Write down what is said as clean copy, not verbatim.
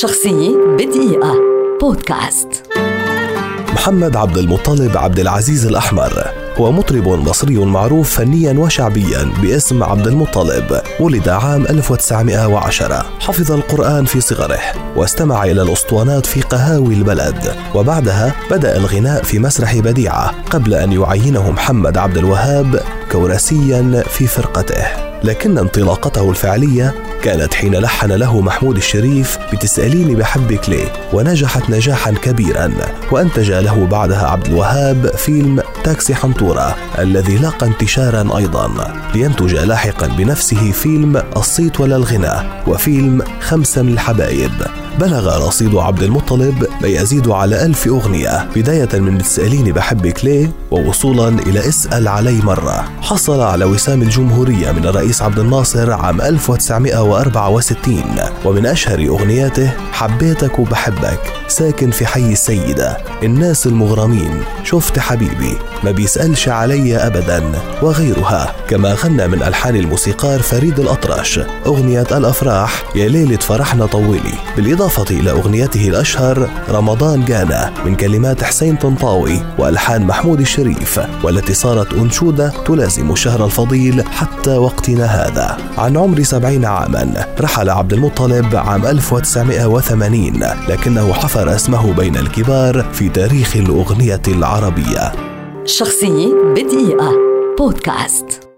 شخصية بدقيقة بودكاست. محمد عبد المطلب عبد العزيز الأحمر هو مطرب مصري معروف فنيا وشعبيا باسم عبد المطلب. ولد عام 1910. حفظ القرآن في صغره واستمع إلى الأسطوانات في قهاوي البلد، وبعدها بدأ الغناء في مسرح بديعة قبل أن يعينه محمد عبد الوهاب كورسيا في فرقته، لكن انطلاقته الفعلية كانت حين لحن له محمود الشريف بتسأليني بحبك ليه، ونجحت نجاحا كبيرا، وأنتج له بعدها عبد الوهاب فيلم تاكسي حنطورة الذي لاقى انتشارا أيضا، لينتج لاحقا بنفسه فيلم الصيت ولا الغناء وفيلم 5 من الحبايب. بلغ رصيد عبد المطلب ما يزيد على 1000 أغنية، بداية من تسأليني بحبك ليه ووصولا إلى اسأل علي مرة. حصل على وسام الجمهورية من الرئيس عبد الناصر عام 1964، ومن أشهر أغنياته حبيتك وبحبك، ساكن في حي السيدة، الناس المغرمين، شفت حبيبي، ما بيسألش علي أبدا، وغيرها. كما غنى من ألحان الموسيقار فريد الأطرش أغنية الأفراح، يا ليلة فرحنا طولي، بالإضافة إلى أغنيته الأشهر رمضان جانا من كلمات حسين طنطاوي وألحان محمود الشريف، والتي صارت أنشودة تلازم الشهر الفضيل حتى وقتنا هذا. عن عمر 70 عاما رحل عبد المطلب عام 1980، لكنه حفر اسمه بين الكبار في تاريخ الأغنية العربية. شخصية بدقيقة بودكاست.